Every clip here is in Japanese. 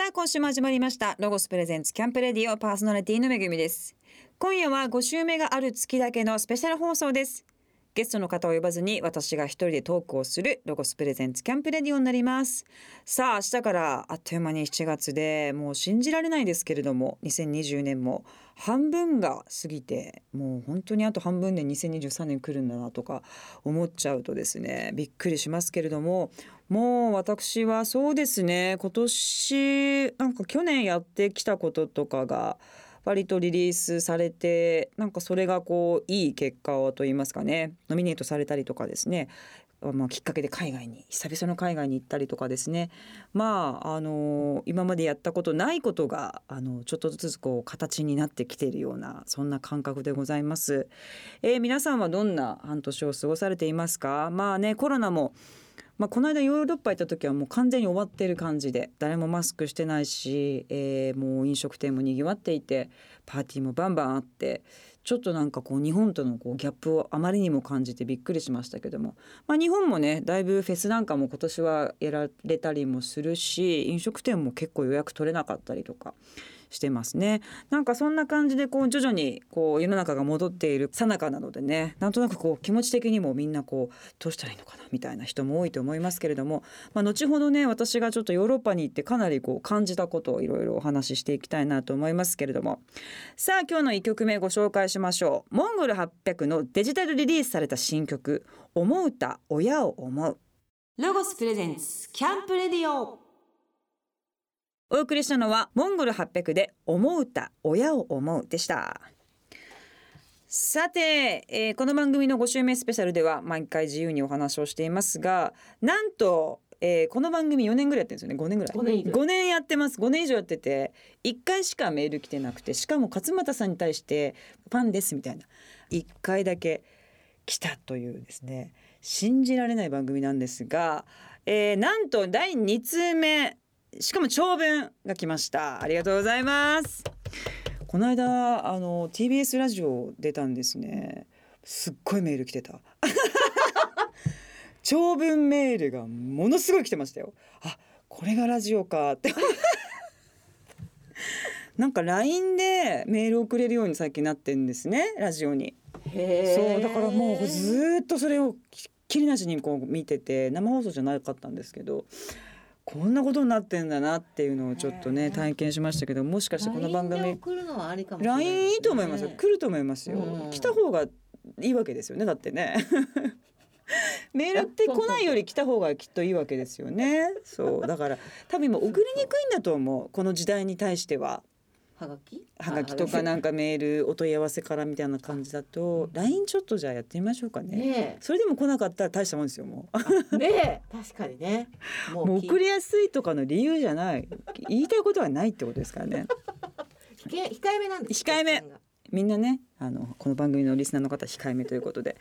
さあ、今週も始まりましたロゴスプレゼンツキャンプレディオ、パーソナリティのめぐみです。今夜は5週目がある月だけのスペシャル放送です。ゲストの方を呼ばずに私が一人でトークをするロゴスプレゼンツキャンプレディオになります。さあ、明日からあっという間に7月で、もう信じられないですけれども、2020年も半分が過ぎて、もう本当にあと半分で2023年来るんだなとか思っちゃうとですね、びっくりしますけれども、もう私はそうですね、今年なんか去年やってきたこととかが割とリリースされて、なんかそれがこういい結果と言いますかね、ノミネートされたりとかですね、まあ、きっかけで海外に、久々の海外に行ったりとかですね、まあ今までやったことないことがちょっとずつこう形になってきているような、そんな感覚でございます。皆さんはどんな半年を過ごされていますか？まあね、コロナも、まあ、この間ヨーロッパ行った時はもう完全に終わってる感じで、誰もマスクしてないし、もう飲食店もにぎわっていて、パーティーもバンバンあって、ちょっとなんかこう日本とのこうギャップをあまりにも感じてびっくりしましたけども、まあ、日本もね、だいぶフェスなんかも今年はやられたりもするし、飲食店も結構予約取れなかったりとかしてますね。なんかそんな感じでこう徐々にこう世の中が戻っている最中なのでね、なんとなくこう気持ち的にもみんなこうどうしたらいいのかなみたいな人も多いと思いますけれども、まあ、後ほどね、私がちょっとヨーロッパに行ってかなりこう感じたことをいろいろお話ししていきたいなと思いますけれども、さあ、今日の1曲目ご紹介しましょう。モンゴル800のデジタルリリースされた新曲、思うた親を思う。ロゴスプレゼンツキャンプレディオ、お送りしたのはモンゴル800で思うた親を思うでした。さて、この番組の5週目スペシャルでは毎回自由にお話をしていますが、なんと、この番組4年ぐらいやってるんですよね。5年やってます。5年以上やってて、1回しかメール来てなくて、しかも勝俣さんに対してファンですみたいな1回だけ来たというですね、信じられない番組なんですが、なんと第2通目、しかも長文が来ました。ありがとうございます。この間TBS ラジオ出たんですね。すっごいメール来てた長文メールがものすごい来てましたよ。あ、これがラジオかってなんか LINE でメールをくれるように最近なってんですね、ラジオに。そうだからもうずっとそれをきりなしにこう見てて、生放送じゃなかったんですけど、こんなことになってんだなっていうのをちょっとね、体験しましたけど、もしかしてこの番組 LINE で送るのはありかもしれないですね。 LINE いいと思いますよ。来ると思いますよ、うん、来た方がいいわけですよね、だってねメールって来ないより来た方がきっといいわけですよねそうだから多分今送りにくいんだと思う、この時代に対しては。はがきとかなんかメールお問い合わせからみたいな感じだと、 LINE ちょっとじゃあやってみましょうか ね。それでも来なかったら大したもんですよ、もうねえ、確かにね、もう送りやすいとかの理由じゃない、言いたいことはないってことですからね控えめなんです。控えめ、みんなね、この番組のリスナーの方控えめということで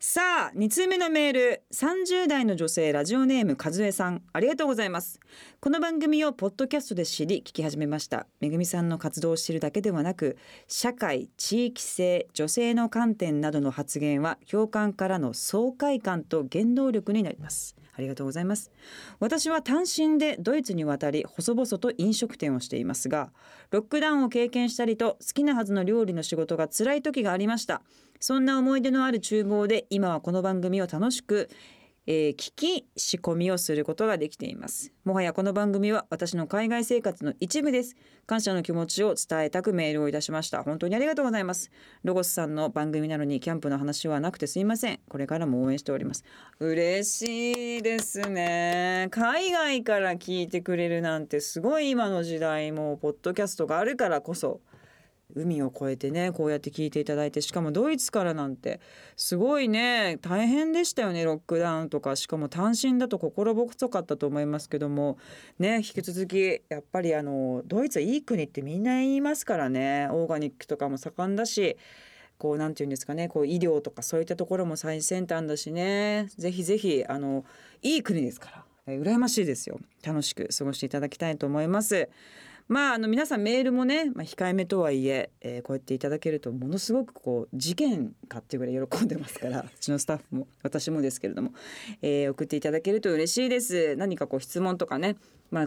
さあ、2通目のメール、30代の女性、ラジオネームかずえさん、ありがとうございます。この番組をポッドキャストで知り聞き始めました。めぐみさんの活動を知るだけではなく、社会、地域性、女性の観点などの発言は共感からの爽快感と原動力になります。ありがとうございます。私は単身でドイツに渡り、細々と飲食店をしていますが、ロックダウンを経験したりと、好きなはずの料理の仕事が辛い時がありました。そんな思い出のある厨房で、今はこの番組を楽しく、聞き仕込みをすることができています。もはやこの番組は私の海外生活の一部です。感謝の気持ちを伝えたくメールをいたしました。本当にありがとうございます。ロゴスさんの番組なのにキャンプの話はなくてすいません。これからも応援しております。嬉しいですね。海外から聞いてくれるなんてすごい。今の時代もポッドキャストがあるからこそ、海を越えてね、こうやって聞いていただいて、しかもドイツからなんてすごいね、大変でしたよね、ロックダウンとか。しかも単身だと心細かったと思いますけどもね、引き続きやっぱりドイツはいい国ってみんな言いますからね。オーガニックとかも盛んだし、こうなんていうんですかね、こう医療とかそういったところも最先端だしね、ぜひぜひいい国ですから、羨ましいですよ。楽しく過ごしていただきたいと思います。皆さんメールもね、控えめとはいえ、こうやっていただけるとものすごくこう事件かっていうぐらい喜んでますからうちのスタッフも私もですけれども、送っていただけると嬉しいです。何かこう質問とかね、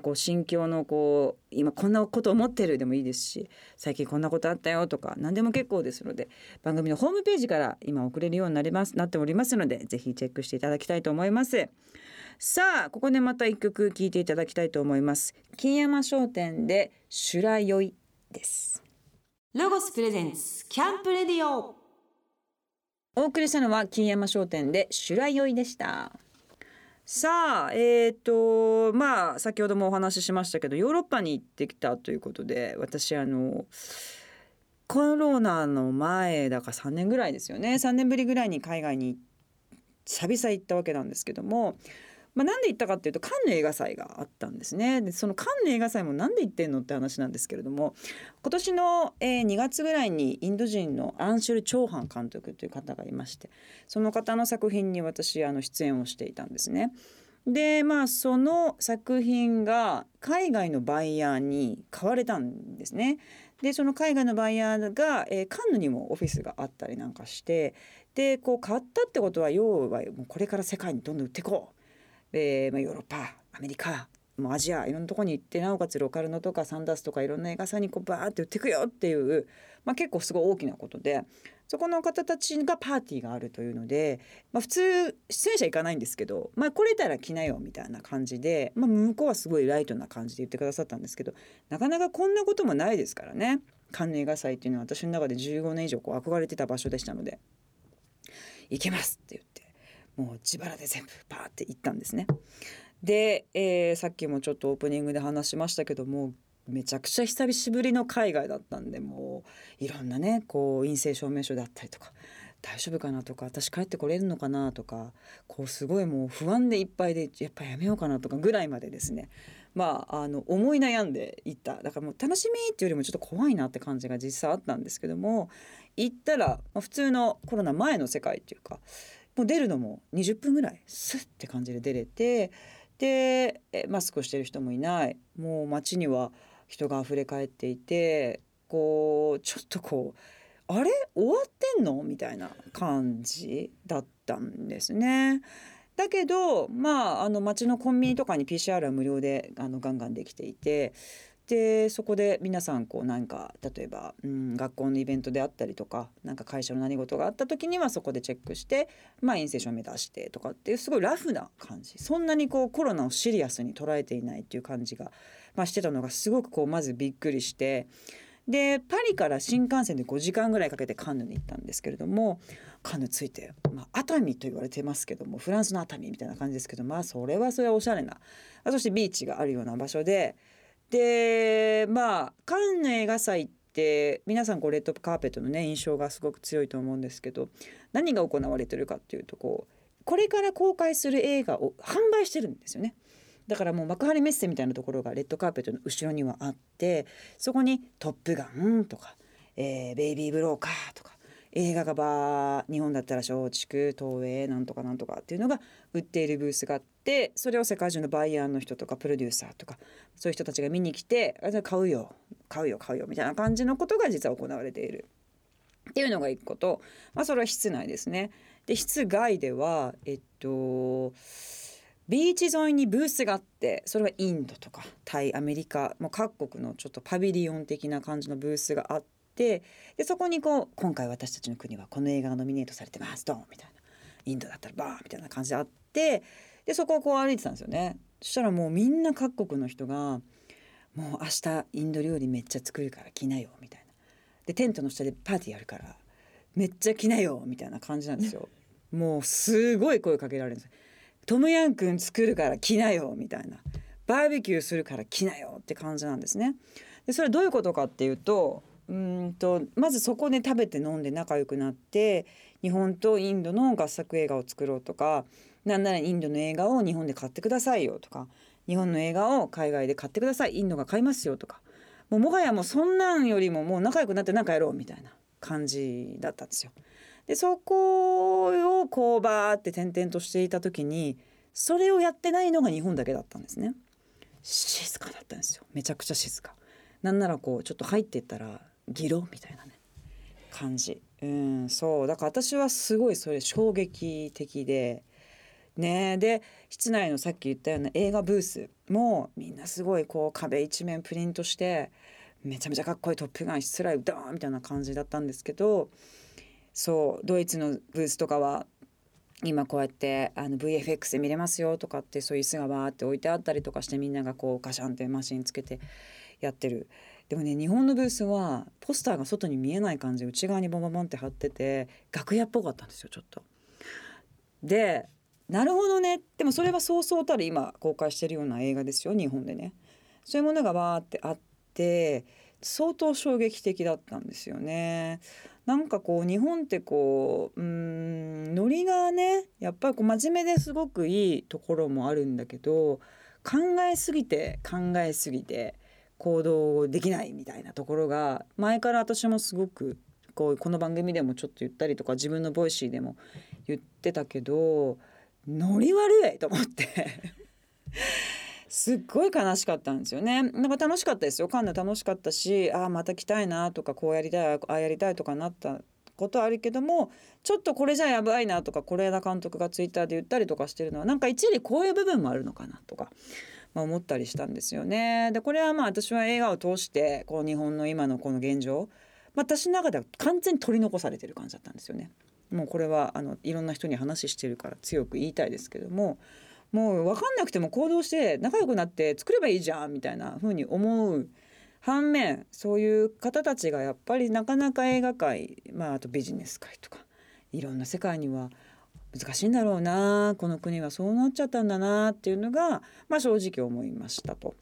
こう心境のこう今こんなこと思ってるでもいいですし、最近こんなことあったよとか何でも結構ですので、番組のホームページから今送れるようになっておりますので、ぜひチェックしていただきたいと思います。さあここでまた一曲聴いていただきたいと思います。金山商店で修羅酔いです。ロゴスプレゼンツキャンプレディオ、お送りしたのは金山商店で修羅酔いでした。さあ、先ほどもお話ししましたけど、ヨーロッパに行ってきたということで、私コロナの前だから3年ぐらいですよね、3年ぶりぐらいに海外に久々行ったわけなんですけども、なんで行ったかっていうとカンヌ映画祭があったんですね。でそのカンヌ映画祭もなんで行ってんのって話なんですけれども、今年の2月ぐらいにインド人のアンシュル・チョーハン監督という方がいまして、その方の作品に私出演をしていたんですね。でその作品が海外のバイヤーに買われたんですね。でその海外のバイヤーが、カンヌにもオフィスがあったりなんかして、でこう買ったってことは要はもうこれから世界にどんどん売っていこう、ヨーロッパ、アメリカ、もうアジアいろんなとこに行って、なおかつロカルノとかサンダースとかいろんな映画祭にこうバーって売っていくよっていう、結構すごい大きなことで、そこの方たちがパーティーがあるというので、普通出演者行かないんですけど、これたら来なよみたいな感じで、向こうはすごいライトな感じで言ってくださったんですけど、なかなかこんなこともないですからね。カンヌ映画祭っていうのは私の中で15年以上こう憧れてた場所でしたので、行けますって言ってもう自腹で全部パーって行ったんですね。で、さっきもちょっとオープニングで話しましたけども、めちゃくちゃ久しぶりの海外だったんで、もういろんなねこう陰性証明書だったりとか、大丈夫かなとか、私帰ってこれるのかなとか、こうすごいもう不安でいっぱいで、やっぱやめようかなとかぐらいまでですね、思い悩んでいった。だからもう楽しみっていうよりもちょっと怖いなって感じが実際あったんですけども、行ったら普通のコロナ前の世界っていうか、もう出るのも20分ぐらいスッって感じで出れて、でマスクをしてる人もいない、もう街には人があふれ返っていて、こうちょっとこうあれ終わってんのみたいな感じだったんですね。だけど街のコンビニとかに PCR は無料でガンガンできていて、でそこで皆さんこうなんか例えば、学校のイベントであったりとか、なんか会社の何事があった時にはそこでチェックして、陰性証明出してとかっていうすごいラフな感じ、そんなにこうコロナをシリアスに捉えていないっていう感じが、してたのがすごくこうまずびっくりして、でパリから新幹線で5時間ぐらいかけてカンヌに行ったんですけれども、カンヌ着いて、熱海と言われてますけども、フランスの熱海みたいな感じですけど、それはおしゃれな、そしてビーチがあるような場所で、でカンヌ映画祭って皆さんこうレッドカーペットのね印象がすごく強いと思うんですけど、何が行われてるかっていうと、これから公開する映画を販売してるんですよね。だからもう幕張メッセみたいなところがレッドカーペットの後ろにはあって、そこにトップガンとか、ベイビーブローカーとか映画が日本だったら松竹東映なんとかなんとかっていうのが売っているブースがあって、それを世界中のバイヤーの人とかプロデューサーとかそういう人たちが見に来て、買うよみたいな感じのことが実は行われているっていうのが一個と、それは室内ですね。で室外ではビーチ沿いにブースがあって、それはインドとかタイ、アメリカもう各国のちょっとパビリオン的な感じのブースがあって、でそこに今回私たちの国はこの映画がノミネートされてますドンみたいな、インドだったらバーみたいな感じであって、でそこを歩いてたんですよね。そしたらもうみんな各国の人がもう明日インド料理めっちゃ作るから来なよみたいな、でテントの下でパーティーやるからめっちゃ来なよみたいな感じなんですよ。もうすごい声かけられるんですよ。トムヤン君作るから来なよみたいな、バーベキューするから来なよって感じなんですね。でそれはどういうことかっていうと、まずそこで食べて飲んで仲良くなって、日本とインドの合作映画を作ろうとか、なんならインドの映画を日本で買ってくださいよとか、日本の映画を海外で買ってください、インドが買いますよとか、もはやもうそんなんよりももう仲良くなってなんかやろうみたいな感じだったんですよ。でそこをバーって転々としていた時に、それをやってないのが日本だけだったんですね。静かだったんですよ。めちゃくちゃ静かなんならこうちょっと入っていったら議論みたいなね感じ、うん、そうだから私はすごいそれ衝撃的でね。で室内のさっき言ったような映画ブースもみんなすごいこう壁一面プリントしてめちゃめちゃかっこいいトップガンしつらいドーンみたいな感じだったんですけど、そうドイツのブースとかは今こうやってVFX で見れますよとかってそういう椅子がバーって置いてあったりとかしてみんながこうガシャンってマシンつけてやってる。でもね日本のブースはポスターが外に見えない感じ内側にボンボンボンって貼ってて楽屋っぽかったんですよちょっと。でなるほどね、でもそれはそうそうたる今公開してるような映画ですよ日本でね。そういうものがバーってあって相当衝撃的だったんですよね。なんかこう日本ってこうノリがねやっぱりこう真面目ですごくいいところもあるんだけど考えすぎて行動できないみたいなところが前から私もすごくこの番組でもちょっと言ったりとか自分のボイシーでも言ってたけどノリ悪いと思ってすっごい悲しかったんですよね。なんか楽しかったですよ、カンヌ楽しかったし、あまた来たいなとかこうやりたいああやりたいとかなったことあるけども、ちょっとこれじゃやばいなとか是枝監督がツイッターで言ったりとかしてるのはなんか一理こういう部分もあるのかなとか、まあ、思ったりしたんですよね。でこれはまあ私は映画を通してこう日本の今のこの現状、まあ、私の中では完全に取り残されてる感じだったんですよね。もうこれはいろんな人に話してるから強く言いたいですけども、もう分かんなくても行動して仲良くなって作ればいいじゃんみたいな風に思う反面、そういう方たちがやっぱりなかなか映画界、まあ、あとビジネス界とかいろんな世界には難しいんだろうな、この国はそうなっちゃったんだなっていうのが、まあ、正直思いましたと。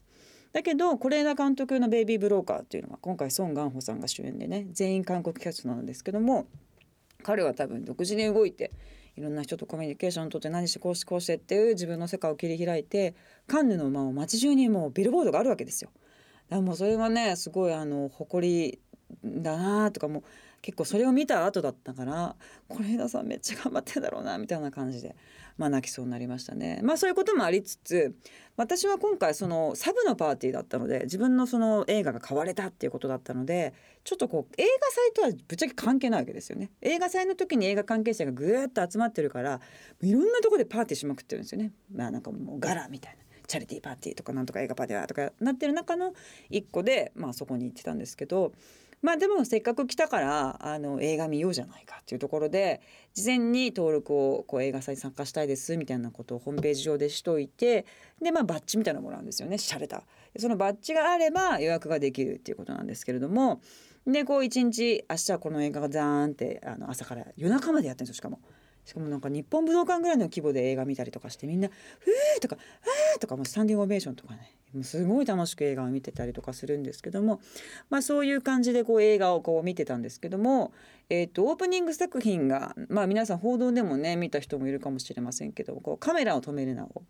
だけど是枝監督のベイビーブローカーっていうのは今回ソン・ガンホさんが主演でね、全員韓国キャストなんですけども、彼は多分独自に動いていろんな人とコミュニケーションを取って何してこうしてこうしてっていう自分の世界を切り開いて、カンヌの間を街中にもうビルボードがあるわけですよ。だからもうそれがねすごい誇りだなとか、もう結構それを見た後だったから是枝さんめっちゃ頑張ってんだろうなみたいな感じで、まあ、泣きそうになりましたね。まあそういうこともありつつ、私は今回そのサブのパーティーだったので自分のその映画が買われたっていうことだったので、ちょっとこう映画祭とはぶっちゃけ関係ないわけですよね。映画祭の時に映画関係者がぐーっと集まってるからいろんなとこでパーティーしまくってるんですよね。まあなんかもうガラみたいなチャリティーパーティーとかなんとか映画パーティーとかなってる中の一個で、まあそこに行ってたんですけど、まあでもせっかく来たから映画見ようじゃないかっていうところで事前に登録をこう映画祭に参加したいですみたいなことをホームページ上でしといて、でまあバッジみたいなのもらうんですよね、洒落た。そのバッジがあれば予約ができるっていうことなんですけれども、でこう一日明日はこの映画がザーンって朝から夜中までやってるんですよ。しかもなんか日本武道館ぐらいの規模で映画見たりとかして、みんなふーとかあーとかもうスタンディングオベーションとかね、もうすごい楽しく映画を見てたりとかするんですけども、まあそういう感じでこう映画をこう見てたんですけども、オープニング作品がまあ皆さん報道でもね見た人もいるかもしれませんけど、こうカメラを止めるなを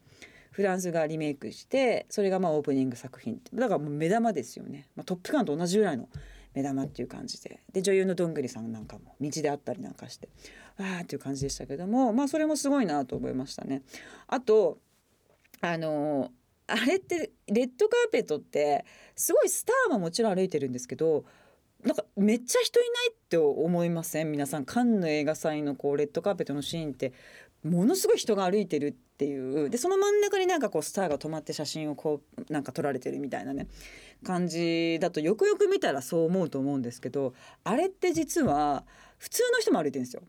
フランスがリメイクして、それがまあオープニング作品だからもう目玉ですよね。まあ、トップガンと同じぐらいの目玉っていう感じで、で女優のどんぐりさんなんかも道であったりなんかしてわーっていう感じでしたけども、まあそれもすごいなと思いましたね。あとあれってレッドカーペットってすごいスターももちろん歩いてるんですけど、なんかめっちゃ人いないって思いません？皆さんカンヌ映画祭のこうレッドカーペットのシーンってものすごい人が歩いてるっていう、でその真ん中になんかこうスターが止まって写真をこうなんか撮られてるみたいなね感じだと、よくよく見たらそう思うと思うんですけど、あれって実は普通の人も歩いてるんですよ。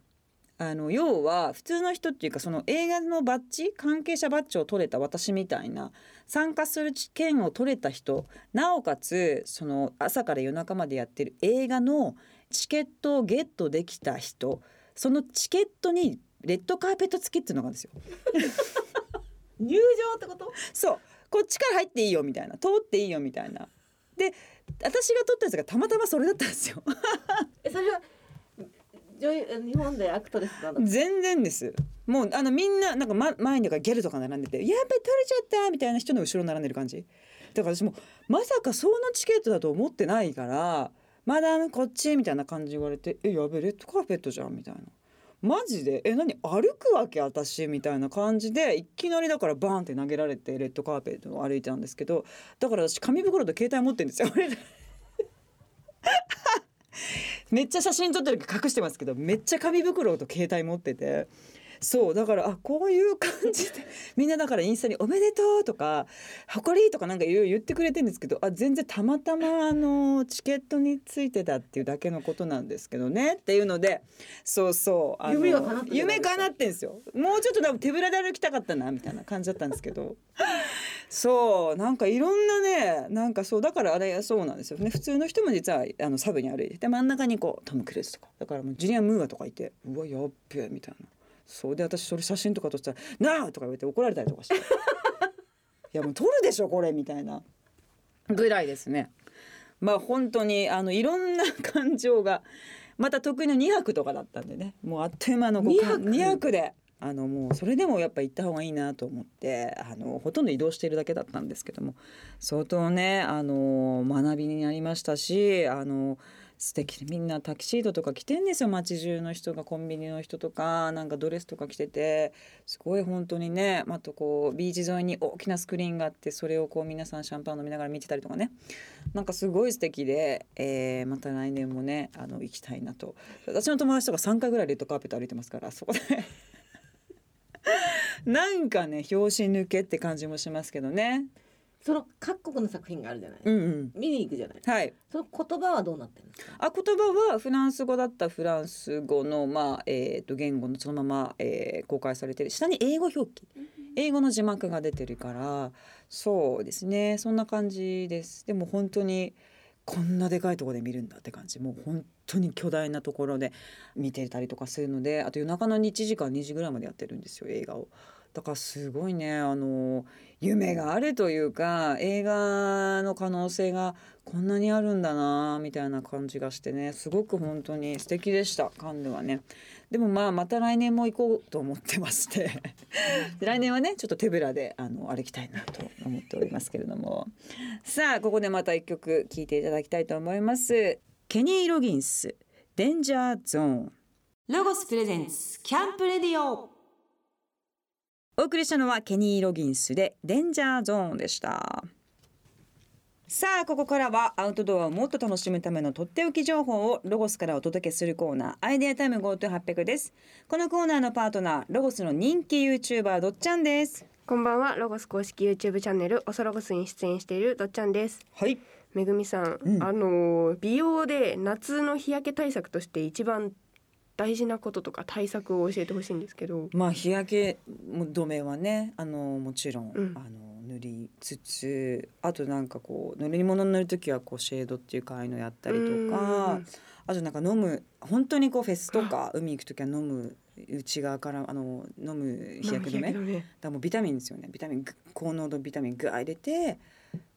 要は普通の人っていうか、その映画のバッジ関係者バッジを取れた私みたいな参加する権を取れた人、なおかつその朝から夜中までやってる映画のチケットをゲットできた人、そのチケットにレッドカーペット付きっていうのがあるんですよ入場ってこと？そう、こっちから入っていいよみたいな、通っていいよみたいな。で私が撮ったやつがたまたまそれだったんですよそれは日本でアクトですか？全然です。もうみんななんか、前にゲルとか並んでて、やっぱり取れちゃったみたいな人の後ろ並んでる感じだから、私もまさかそのチケットだと思ってないから、マダムこっちみたいな感じ言われて、やべレッドカーペットじゃんみたいな、マジで何歩くわけ私みたいな感じで、いきなりだからバーンって投げられてレッドカーペットを歩いてたんですけど、だから私紙袋と携帯持ってるんですよめっちゃ写真撮ってる時隠してますけど、めっちゃ紙袋と携帯持ってて、そうだから、あ、こういう感じでみんなだからインスタにおめでとうとか誇りとかなんかいろいろ言ってくれてるんですけど、あ、全然たまたまチケットについてたっていうだけのことなんですけどねっていうので、そうそう、夢が叶ってんですよ。もうちょっと多分手ぶらで歩きたかったなみたいな感じだったんですけどそうなんかいろんなね、なんかそうだからあれ、そうなんですよね、普通の人も実はサブに歩いてて、真ん中にこうトム・クルーズとかだからもうジュリアン・ムーアとかいて、うわやっべみたいな。そうで私それ写真とか撮ったらなあとか言って怒られたりとかしていやもう撮るでしょこれみたいなぐらいですね。まあ本当にいろんな感情がまた得意の2泊とかだったんでね、もうあっという間の2泊でもうそれでもやっぱ行った方がいいなと思って、ほとんど移動しているだけだったんですけども、相当ね学びになりましたし、素敵、みんなタキシードとか着てんですよ、街中の人が、コンビニの人とかなんかドレスとか着てて、すごい本当にね、あとこうビーチ沿いに大きなスクリーンがあって、それをこう皆さんシャンパン飲みながら見てたりとかね、なんかすごい素敵で、また来年もね行きたいなと。私の友達とか3回ぐらいレッドカーペット歩いてますから、そこでなんかね拍子抜けって感じもしますけどね。その各国の作品があるじゃない、うんうん、見に行くじゃない、はい、その言葉はどうなってるんですか。あ、言葉はフランス語だった、フランス語の、言語のそのまま、公開されてる。下に英語表記、英語の字幕が出てるから、そうですね、そんな感じです。でも本当にこんなでかいところで見るんだって感じ、もう本当に巨大なところで見てたりとかするので、あと夜中の1時から2時ぐらいまでやってるんですよ映画を。だからすごいね、夢があるというか、映画の可能性がこんなにあるんだなみたいな感じがしてね、すごく本当に素敵でした、カンヌはね。でもまあまた来年も行こうと思ってまして来年はねちょっと手ぶらで歩きたいなと思っておりますけれどもさあここでまた一曲聴いていただきたいと思います。ケニー・ロギンス、デンジャーゾーン。ロゴスプレゼンツキャンプレディオ、お送りしたのはケニー・ロギンスでデンジャーゾーンでした。さあここからはアウトドアをもっと楽しむためのとっておき情報をロゴスからお届けするコーナー、アイデアタイム GoTo800 です。このコーナーのパートナー、ロゴスの人気 YouTuber どっちゃんです。こんばんは。ロゴス公式 YouTube チャンネルおそロゴスに出演しているどっちゃんです。はい、めぐみさん、美容で夏の日焼け対策として一番大事なこととか対策を教えてほしいんですけど。まあ日焼け止めはね、もちろん、塗りつつ、あとなんかこう塗り物塗るときはこうシェードっていうかああいうのやったりとか、あとなんか飲む、本当にこうフェスとか海行くときは飲む、内側から飲む日焼け止め、だからもうビタミンですよね。ビタミン、高濃度ビタミンぐらい入れて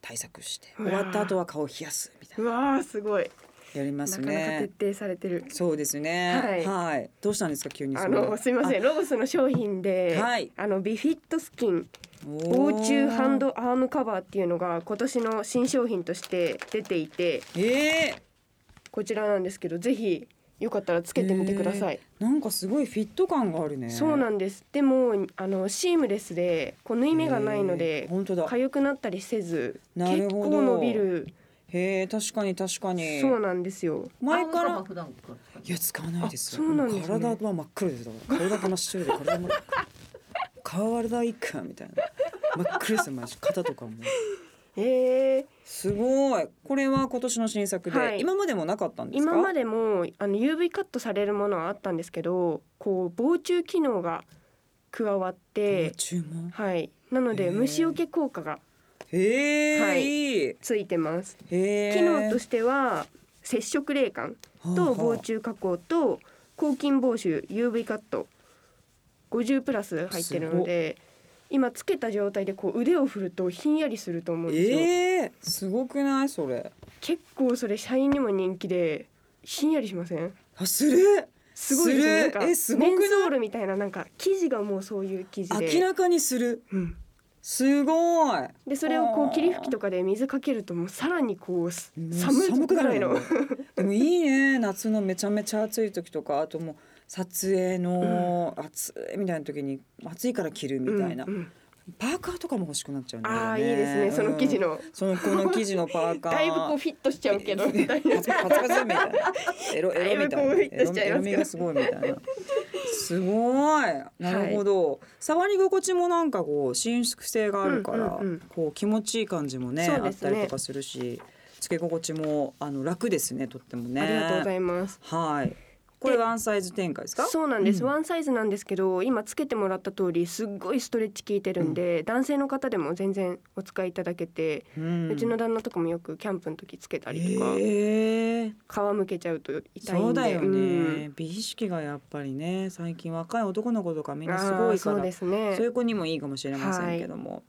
対策して、終わった後は顔を冷やすみたいな。うわーすごい。やりますね。なかなか徹底されてる。そうですね。はい。はい、どうしたんですか急に。すみません。ロゴスの商品で、はい、ビフィットスキン防虫ハンドアームカバーっていうのが今年の新商品として出ていて、こちらなんですけど、ぜひよかったらつけてみてください。なんかすごいフィット感があるね。そうなんです。でもシームレスで縫い目がないので痒くなったりせず結構伸びる。へえ、確かにそうなんですよ。前から普段からいや使わないですよ。そうなんです、ね、体は真っ黒ですよ。体が真っ白で体も体いくかみたいな真っ黒ですよ。マジ肩とかも。すごい。これは今年の新作で、はい、今までもなかったんですか。今までもUV カットされるものはあったんですけど、こう防虫機能が加わって、防虫も、はい、なので虫除け効果がはい、ついてます。機能としては接触冷感と防虫加工と抗菌防臭 UV カット50プラス入ってるので、今つけた状態でこう腕を振るとひんやりすると思うんですよ。すごくないそれ。結構それ社員にも人気で、ひんやりしません？あ、する。すごいですね。なんかすごくない？メンソールみたいな、なんか生地がもうそういう生地で明らかにする、うんすごい。でそれをこう霧吹きとかで水かけると、もうさらにこう寒くなるの。でもいいね、夏のめちゃめちゃ暑い時とか、あともう撮影の暑いみたいな時に暑いから着るみたいな、パーカーとかも欲しくなっちゃうんだよね。ああいいですね、その生地の、うん、この生地のパーカーだいぶこうフィットしちゃうけどみたいなパツパツみたいなエロみたいなエロみがすごいみたいなすごい、なるほど、はい、触り心地もなんかこう伸縮性があるから、うんうんうん、こう気持ちいい感じも ねあったりとかするし、つけ心地も楽ですね、とってもね。ありがとうございます。はい。これワンサイズ展開ですか？そうなんです、ワンサイズなんですけど、今つけてもらった通りすっごいストレッチ効いてるんで、うん、男性の方でも全然お使いいただけて、うん、うちの旦那とかもよくキャンプの時つけたりとか、皮むけちゃうと痛いんで。そうだよね、うん、美意識がやっぱりね、最近若い男の子とかみんなすごいから そうですね、そういう子にもいいかもしれませんけども、はい。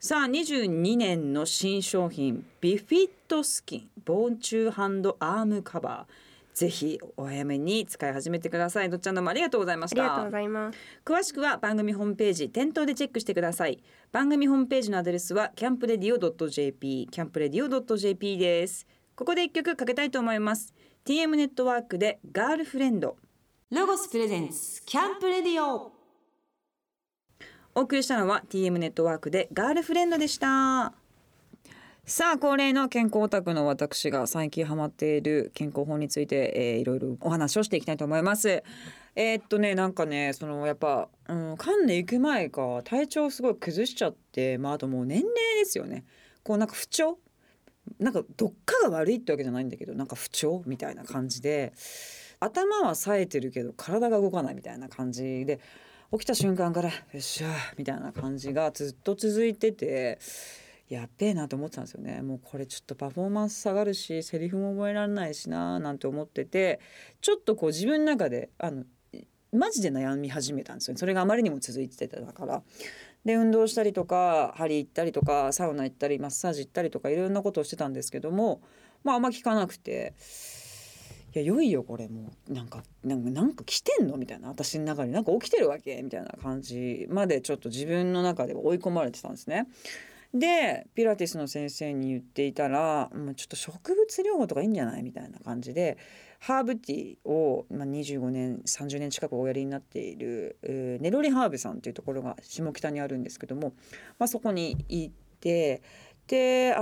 さあ22年の新商品、ビフィットスキン防虫ハンドアームカバー、ぜひお早めに使い始めてください。どっちゃんどうもありがとうございました。ありがとうございます。詳しくは番組ホームページ、店頭でチェックしてください。番組ホームページのアドレスはcampradio.jp、campradio.jp です。ここで一曲かけたいと思います。TM ネットワークでガールフレンド。ロゴスプレゼンツキャンプレディオ。お送りしたのは TM ネットワークでガールフレンドでした。さあ恒例の健康オタクの私が最近ハマっている健康法について、いろいろお話をしていきたいと思います。なんかね、そのやっぱ、カンヌ行く前か体調をすごい崩しちゃって、まあ、あともう年齢ですよね。こうなんか不調、なんかどっかが悪いってわけじゃないんだけど、なんか不調みたいな感じで、頭は冴えてるけど体が動かないみたいな感じで、起きた瞬間からよっしゃみたいな感じがずっと続いてて、やっべえなと思ってたんですよね。もうこれちょっとパフォーマンス下がるし、セリフも覚えられないしななんて思ってて、ちょっとこう自分の中でマジで悩み始めたんですよ。それがあまりにも続いてたから。で運動したりとか針行ったりとかサウナ行ったりマッサージ行ったりとかいろんなことをしてたんですけども、まああんま効かなくて、いやよいよこれもうなんか来てんのみたいな、私の中になんか起きてるわけみたいな感じまでちょっと自分の中で追い込まれてたんですね。でピラティスの先生に言っていたら、もうちょっと植物療法とかいいんじゃないみたいな感じで、ハーブティーを、25年30年近くおやりになっている、ネロリハーブさんというところが下北にあるんですけども、そこに行って、で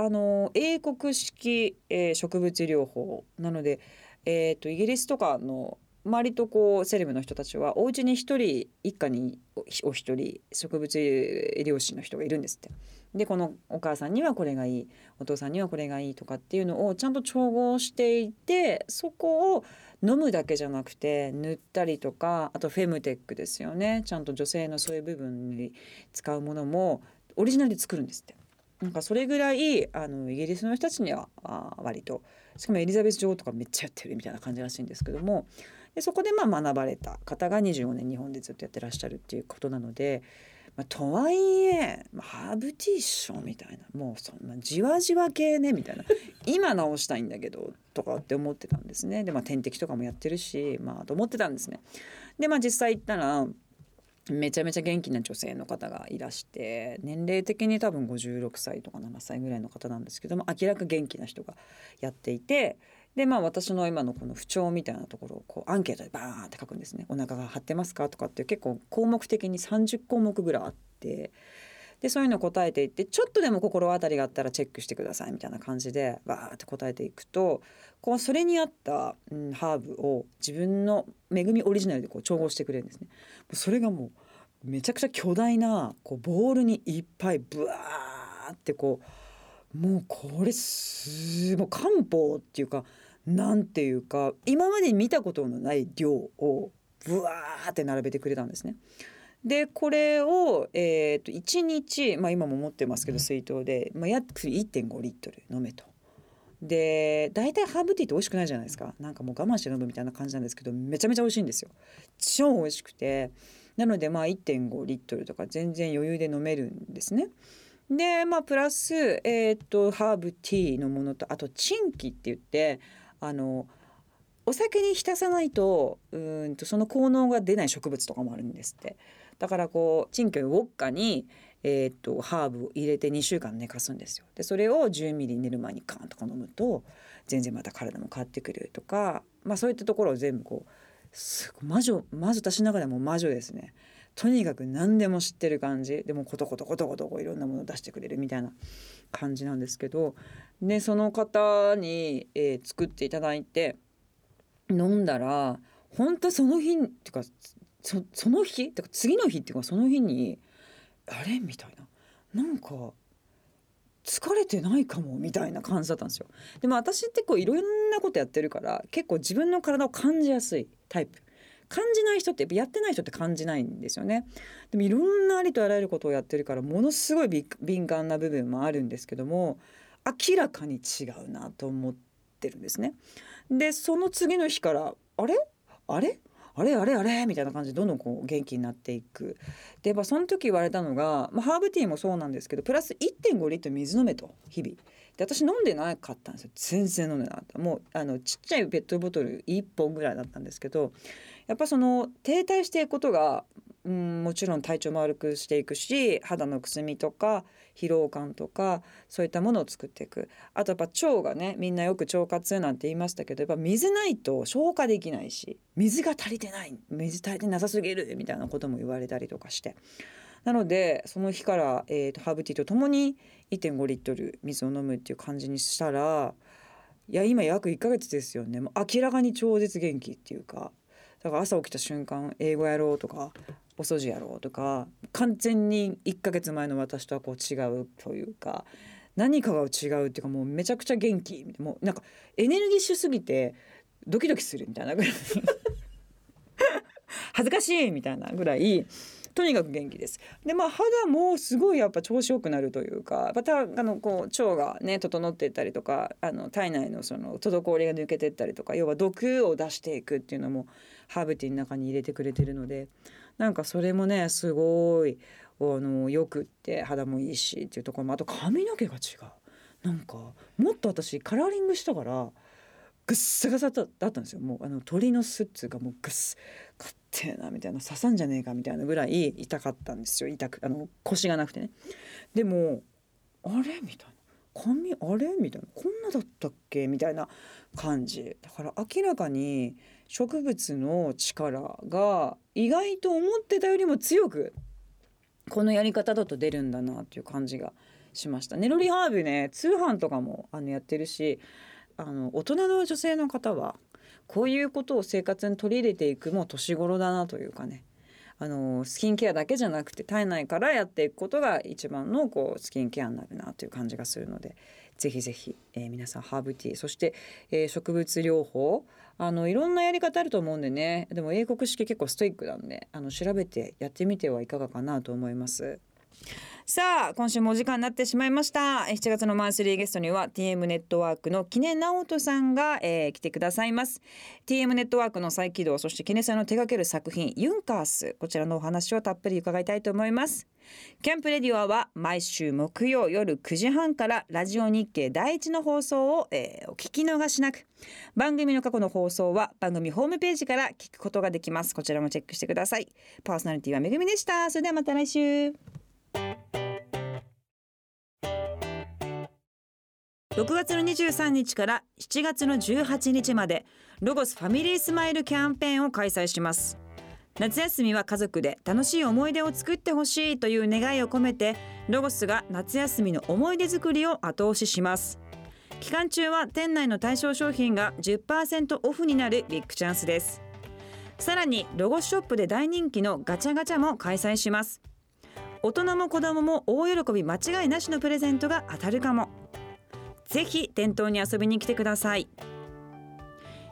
英国式、植物療法なので、イギリスとかの周りとこうセレブの人たちはお家に一家にお一人植物療師の人がいるんですって。でこのお母さんにはこれがいい、お父さんにはこれがいいとかっていうのをちゃんと調合していて、そこを飲むだけじゃなくて塗ったりとか、あとフェムテックですよね、ちゃんと女性のそういう部分に使うものもオリジナルで作るんですって。なんかそれぐらいイギリスの人たちには割と、しかもエリザベス女王とかめっちゃやってるみたいな感じらしいんですけども、でそこで学ばれた方が25年日本でずっとやってらっしゃるっていうことなので、とはいえハーブティーショーみたいな、もうそんなじわじわ系ねみたいな今直したいんだけどとかって思ってたんですね。で点滴とかもやってるし、と思ってたんですね。で実際行ったらめちゃめちゃ元気な女性の方がいらして、年齢的に多分56歳とか7歳ぐらいの方なんですけども、明らか元気な人がやっていて、で私の今のこの不調みたいなところをこうアンケートでバーンって書くんですね。お腹が張ってますかとかっていう、結構項目的に30項目ぐらいあって、でそういうのを答えていって、ちょっとでも心当たりがあったらチェックしてくださいみたいな感じでバーって答えていくと、こうそれに合った、ハーブを自分の恵みオリジナルでこう調合してくれるんですね。それがもうめちゃくちゃ巨大なこうボウルにいっぱいブワーってこう、もうこれもう漢方っていうかなんていうか、今まで見たことのない量をブワーって並べてくれたんですね。でこれを、1日、今も持ってますけど水筒で、約 1.5 リットル飲めと。で大体ハーブティーって美味しくないじゃないですか、なんかもう我慢して飲むみたいな感じなんですけど、めちゃめちゃ美味しいんですよ、超美味しくて。なので1.5 リットルとか全然余裕で飲めるんですね。でプラス、ハーブティーのものと、あとチンキって言って、お酒に浸さないと、その効能が出ない植物とかもあるんですって。だからこうチンキウォッカに、ハーブを入れて2週間寝かすんですよ。でそれを10ミリ寝る前にカーンとか飲むと全然また体も変わってくるとか、そういったところを全部こうまず私の中でも魔女ですね。とにかく何でも知ってる感じでもコトコトいろんなもの出してくれるみたいな感じなんですけど、でその方に、作っていただいて飲んだら、本当その日ってか その日ってか次の日っていうかその日にあれみたいな、なんか疲れてないかもみたいな感じだったんですよ。でも私ってこういろんなことやってるから結構自分の体を感じやすいタイプ、感じない人ってやってない人って感じないんですよね。でもいろんなありとあらゆることをやってるからものすごい敏感な部分もあるんですけども、明らかに違うなと思ってるんですね。でその次の日からあれみたいな感じでどんどんこう元気になっていく。で、その時言われたのが、ハーブティーもそうなんですけどプラス 1.5 リットル水飲めと、日々で私飲んでなかったんですよ。全然飲んでなかった。もうちっちゃいペットボトル1本ぐらいだったんですけど、やっぱその停滞していくことが、もちろん体調も悪くしていくし、肌のくすみとか疲労感とかそういったものを作っていく。あとやっぱ腸がね、みんなよく腸活なんて言いましたけど、やっぱ水ないと消化できないし、水が足りてない、水足りてなさすぎるみたいなことも言われたりとかして、なのでその日から、ハーブティーとともに 1.5 リットル水を飲むっていう感じにしたら、いや今約1ヶ月ですよね、もう明らかに超絶元気っていうか、だから朝起きた瞬間英語やろうとかお掃除やろうとか、完全に1ヶ月前の私とはこう違うというか、何かが違うっていうか、もうめちゃくちゃ元気、もうなんかエネルギッシュすぎてドキドキするみたいなぐらい恥ずかしいみたいなぐらい、とにかく元気です。で肌もすごいやっぱ調子よくなるというか、またこう腸がね整っていったりとか、体内のその滞りが抜けていったりとか、要は毒を出していくっていうのもハーブティーの中に入れてくれてるので、なんかそれもねすごいよくって、肌もいいしっていうところも、あと髪の毛が違う、なんかもっと私カラーリングしたからぐっさがさだったんですよ。もう鳥の巣っていうか、もうぐっすかってえなみたいな、刺さんじゃねえかみたいなぐらい痛かったんですよ。痛く腰がなくてね。でもあれみたいな、髪あれみたいな、こんなだったっけみたいな感じだから、明らかに植物の力が意外と思ってたよりも強くこのやり方だと出るんだなっていう感じがしました。ネロリハーブね、通販とかもやってるし、大人の女性の方はこういうことを生活に取り入れていくもう年頃だなというかね、スキンケアだけじゃなくて体内からやっていくことが一番のこうスキンケアになるなという感じがするので、ぜひぜひ、皆さんハーブティー、そして、植物療法、いろんなやり方あると思うんでね、でも英国式結構ストイックなんで調べてやってみてはいかがかなと思います。さあ今週もお時間になってしまいました。7月のマンスリーゲストには TM ネットワークの木根直人さんが、来てくださいます。 TM ネットワークの再起動、そして木根さんの手掛ける作品ユンカース、こちらのお話をたっぷり伺いたいと思います。キャンプレディオは毎週木曜夜9時半からラジオ日経第一の放送を、お聞き逃しなく、番組の過去の放送は番組ホームページから聞くことができます。こちらもチェックしてください。パーソナリティはめぐみでした。それではまた来週。6月の23日から7月の18日までロゴスファミリースマイルキャンペーンを開催します。夏休みは家族で楽しい思い出を作ってほしいという願いを込めて、ロゴスが夏休みの思い出作りを後押しします。期間中は店内の対象商品が 10% オフになるビッグチャンスです。さらにロゴスショップで大人気のガチャガチャも開催します。大人も子供も大喜び間違いなしのプレゼントが当たるかも。ぜひ店頭に遊びに来てください。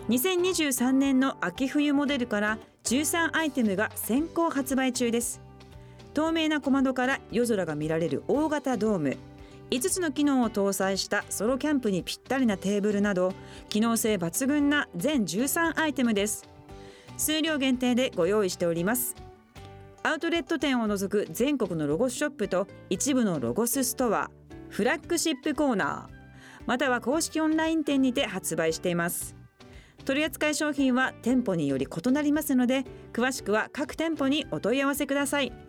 2023年の秋冬モデルから13アイテムが先行発売中です。透明な小窓から夜空が見られる大型ドーム、5つの機能を搭載したソロキャンプにぴったりなテーブルなど、機能性抜群な全13アイテムです。数量限定でご用意しております。アウトレット店を除く全国のロゴスショップと一部のロゴスストア、フラッグシップコーナー、または公式オンライン店にて発売しています。取扱い商品は店舗により異なりますので、詳しくは各店舗にお問い合わせください。